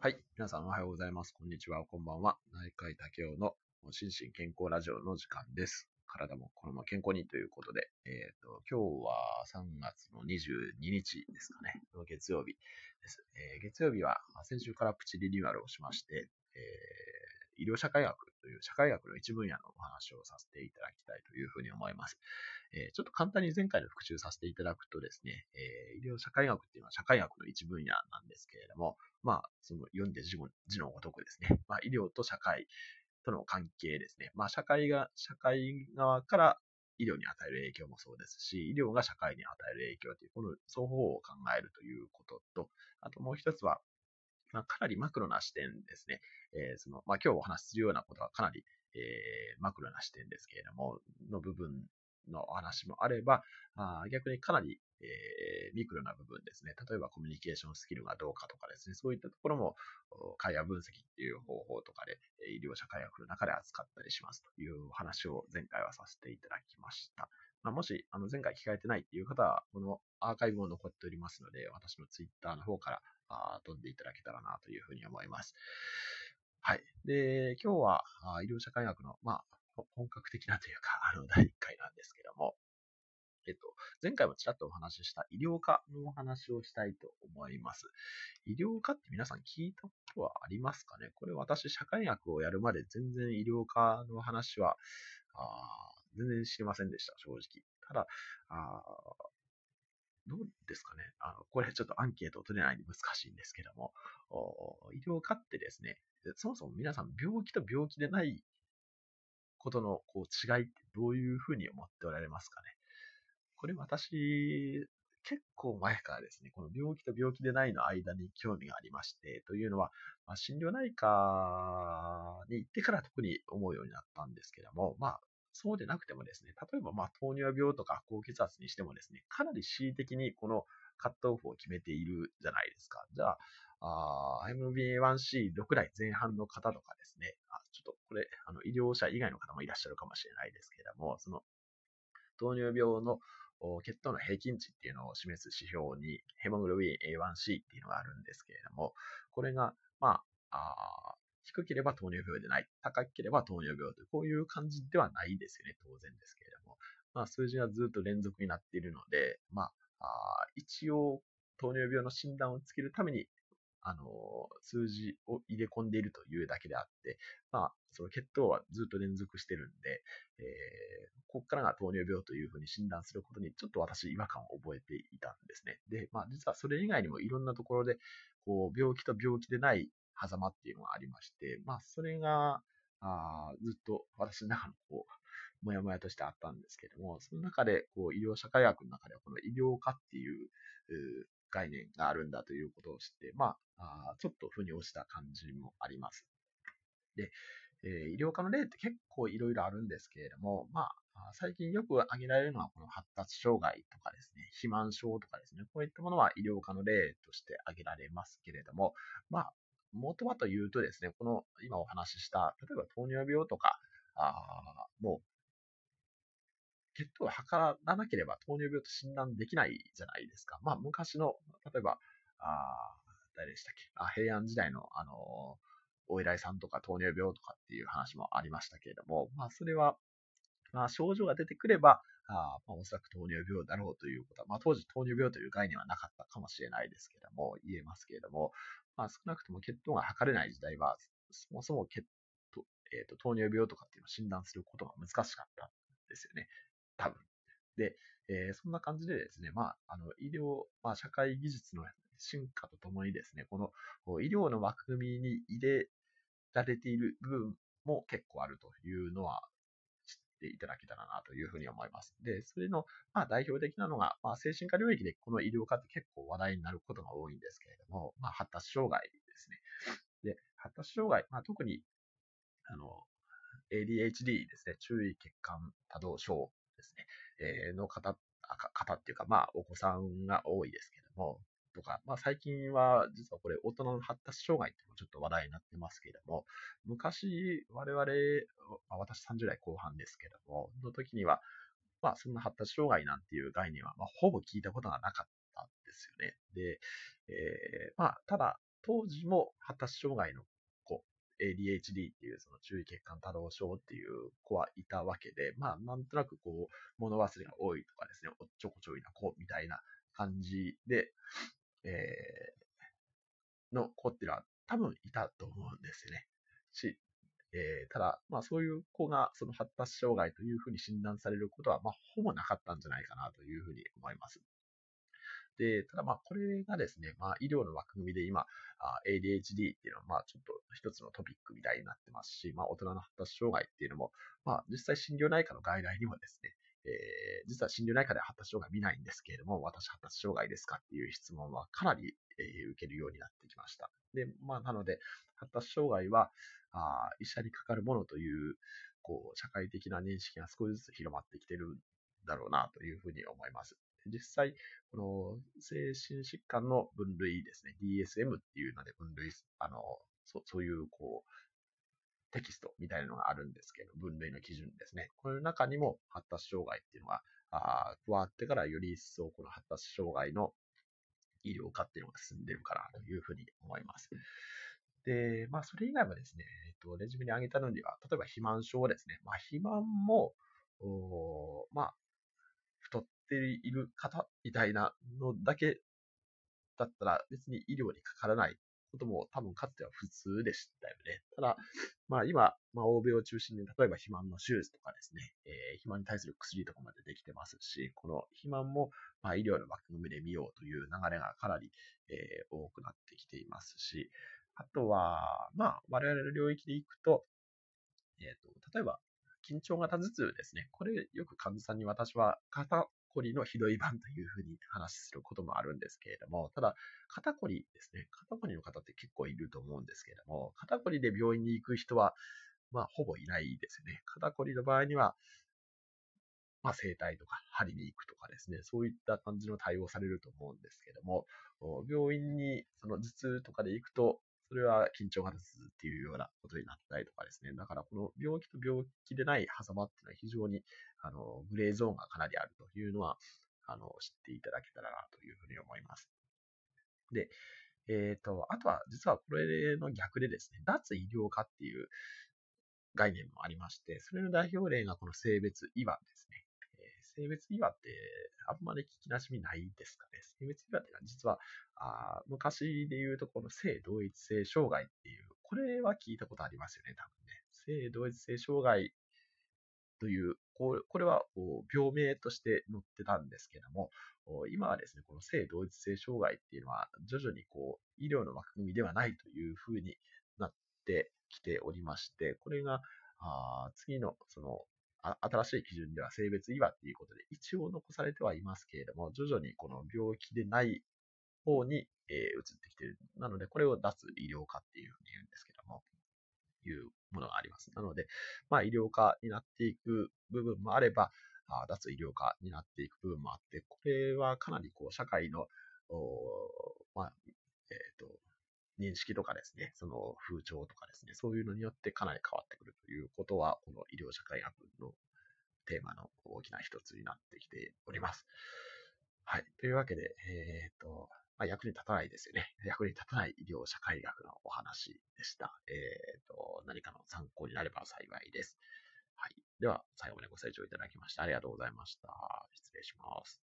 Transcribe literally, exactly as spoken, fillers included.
はい、皆さんおはようございます。こんにちは、こんばんは。内海武雄の心身健康ラジオの時間です。体もこのまま健康にということで、えーと、今日はさんがつのにじゅうににちですかね、月曜日です。えー、月曜日は先週からプチリニューアルをしまして、えー、医療社会学という社会学の一分野のお話をさせていただきたいというふうに思います。えー、ちょっと簡単に前回の復習させていただくとですね、えー、医療社会学っていうのは社会学の一分野なんですけれども、まあ、その読んで字のごとくですね、まあ、医療と社会との関係ですね。まあ、社会が、社会側から医療に与える影響もそうですし、医療が社会に与える影響という、この双方を考えるということと、あともう一つは、まあ、かなりマクロな視点ですね。えー、そのまあ、今日お話しするようなことはかなり、えー、マクロな視点ですけれども、の部分のお話もあれば、あ逆にかなり、えー、ミクロな部分ですね。例えばコミュニケーションスキルがどうかとかですね、そういったところも会話分析っていう方法とかで、医療社会学の中で扱ったりしますというお話を前回はさせていただきました。まあ、もしあの前回聞かれてないっていう方は、このアーカイブも残っておりますので、私のツイッターの方からあ飛んでいただけたらなというふうに思います。はい。で、今日はあ医療社会学の、まあ、本格的なというか、あの、だいいっかいなんですけども、えっと、前回もちらっとお話しした医療科のお話をしたいと思います。医療科って皆さん聞いたことはありますかね？これ私、社会学をやるまで全然医療科の話は、あ全然知りませんでした、正直。ただ、あどうですかねあの、これちょっとアンケートを取れないので難しいんですけども、医療科ってですね、そもそも皆さん病気と病気でないことのこう違いってどういうふうに思っておられますかね。これ私、結構前からですね、この病気と病気でないの間に興味がありまして、というのは、まあ、心療内科に行ってから特に思うようになったんですけども、まあ、そうでなくてもですね、例えばまあ糖尿病とか高血圧にしてもですね、かなり恣意的にこのカットオフを決めているじゃないですか。じゃあ、あ エムビーエーワンシーろく 代前半の方とかですね、あちょっとこれあの、医療者以外の方もいらっしゃるかもしれないですけれども、その糖尿病の血糖の平均値っていうのを示す指標に、ヘモグロビン エーワンシー っていうのがあるんですけれども、これが、まあ、あ低ければ糖尿病でない、高ければ糖尿病という、こういう感じではないですよね、当然ですけれども、まあ、数字がずっと連続になっているので、まあ、あ一応、糖尿病の診断をつけるために、あの数字を入れ込んでいるというだけであって、まあ、その血糖はずっと連続してるんで、えー、ここからが糖尿病というふうに診断することにちょっと私、違和感を覚えていたんですね。で、まあ、実はそれ以外にもいろんなところでこう病気と病気でない狭間っていうのがありまして、まあ、それがあずっと私の中のこうもやもやとしてあったんですけれども、その中でこう医療社会学の中ではこの医療科っていう、う概念があるんだということを知って、まあ、あちょっと腑に落ちた感じもあります。で、えー、医療科の例って結構いろいろあるんですけれども、まあ、最近よく挙げられるのはこの発達障害とかですね、肥満症とかですね、こういったものは医療科の例として挙げられますけれども、まあ、元はというとですね、この今お話しした、例えば糖尿病とか、あもう、血糖を測らなければ糖尿病と診断できないじゃないですか。まあ、昔の、例えば、あ誰でしたっけあ平安時代の、あのー、お偉いさんとか糖尿病とかっていう話もありましたけれども、まあ、それは、まあ、症状が出てくれば、あまあ、おそらく糖尿病だろうということは、まあ、当時糖尿病という概念はなかったかもしれないですけれども、言えますけれども、まあ、少なくとも血糖が測れない時代は、そもそも血糖、えーと、糖尿病とかっていうのを診断することが難しかったんですよね。多分で、えー、そんな感じでですね、まあ、あの医療、まあ、社会技術の進化とともにですね、この医療の枠組みに入れられている部分も結構あるというのは知っていただけたらなというふうに思います。で、それの、まあ、代表的なのが、まあ、精神科領域でこの医療科って結構話題になることが多いんですけれども、まあ、発達障害ですね。で、発達障害、まあ、特にあの エーディーエイチディー ですね、注意欠陥多動症ですね、えー、の方、方っていうか、まあ、お子さんが多いですけども、とか、まあ、最近は、実はこれ、大人の発達障害っていうのもちょっと話題になってますけれども、昔、我々、まあ、私さんじゅうだいこう半ですけども、の時には、まあ、そんな発達障害なんていう概念は、まあ、ほぼ聞いたことがなかったんですよね。で、えー、まあ、ただ、当時も発達障害の子、エーディーエイチディー っていうその注意欠陥多動症っていう子はいたわけで、まあ、なんとなくこう、物忘れが多いとかですね、おっちょこちょいな子みたいな感じで、えー、の子っていうのは多分いたと思うんですね。し、えー、ただ、まあそういう子がその発達障害というふうに診断されることは、まあほぼなかったんじゃないかなというふうに思います。で、ただまあこれがですね、まあ医療の枠組みで今、エーディーエイチディー っていうのはまあちょっと一つのトピックみたいになってますし、まあ大人の発達障害っていうのも、まあ実際心療内科の外来にもですね、えー、実は心療内科では発達障害見ないんですけれども、私発達障害ですかっていう質問はかなり、えー、受けるようになってきました。で、まあなので、発達障害は、あ医者にかかるものという、こう、社会的な認識が少しずつ広まってきてるんだろうなというふうに思います。実際、この精神疾患の分類ですね、ディーエスエム っていうので分類、あの、そ, そういう、こう、テキストみたいなのがあるんですけど、分類の基準ですね。この中にも発達障害っていうのが加わってからより一層この発達障害の医療化っていうのが進んでるかなというふうに思います。で、まあそれ以外はですね、えっと、レジュメに挙げたのには、例えば肥満症ですね。まあ肥満も、まあ太っている方みたいなのだけだったら別に医療にかからないことも多分かつては普通でしたよね。ただ、まあ今、まあ、欧米を中心に例えば肥満の手術とかですね、えー、肥満に対する薬とかまでできてますし、この肥満もまあ医療の枠組みで見ようという流れがかなり、えー、多くなってきていますし、あとは、まあ我々の領域でいくと、えっと、例えば緊張型頭痛ですね。これよく患者さんに私は肩こりのひどい版というふうに話することもあるんですけれども、ただ、肩こりですね。肩こりの方って結構いると思うんですけれども、肩こりで病院に行く人は、まあ、ほぼいないですよね。肩こりの場合には、まあ、整体とか、針に行くとかですね、そういった感じの対応されると思うんですけれども、病院にその頭痛とかで行くと、それは緊張型頭痛っていうようなことになったりとかですね。だからこの病気と病気でない狭間っていうのは非常にあのグレーゾーンがかなりあるというのはあの知っていただけたらなというふうに思います。で、えっと、あとは実はこれの逆でですね、脱医療化っていう概念もありまして、それの代表例がこの性別違和ですね。性別違和ってあんまり聞きなじみないですかね。性別違和ってのは実はあ昔で言うとこの性同一性障害っていう、これは聞いたことありますよね、多分ね。性同一性障害という、これは病名として載ってたんですけども、今はですね、この性同一性障害っていうのは徐々にこう医療の枠組みではないというふうになってきておりまして、これがあ次のその、新しい基準では性別違和ということで一応残されてはいますけれども、徐々にこの病気でない方に移ってきている。なので、これを脱医療化っていうふうに言うんですけども、いうものがあります。なので、まあ医療化になっていく部分もあれば、脱医療化になっていく部分もあって、これはかなりこう社会の、まあ、えっと、認識とかですね、その風潮とかですね、そういうのによってかなり変わってくるということは、この医療社会学のテーマの大きな一つになってきております。はい。というわけで、えっと、まあ、役に立たないですよね。役に立たない医療社会学のお話でした。えっと、何かの参考になれば幸いです。はい。では、最後までご清聴いただきましてありがとうございました。失礼します。